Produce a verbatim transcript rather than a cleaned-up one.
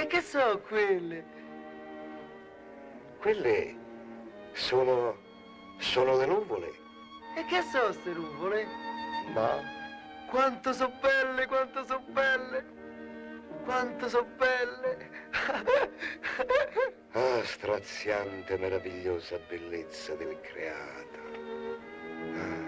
E che sono quelle? Quelle sono... sono le nuvole. E che sono queste nuvole? Ma... quanto sono belle, quanto sono belle! Quanto sono belle! Ah, straziante, meravigliosa bellezza del creato. Ah.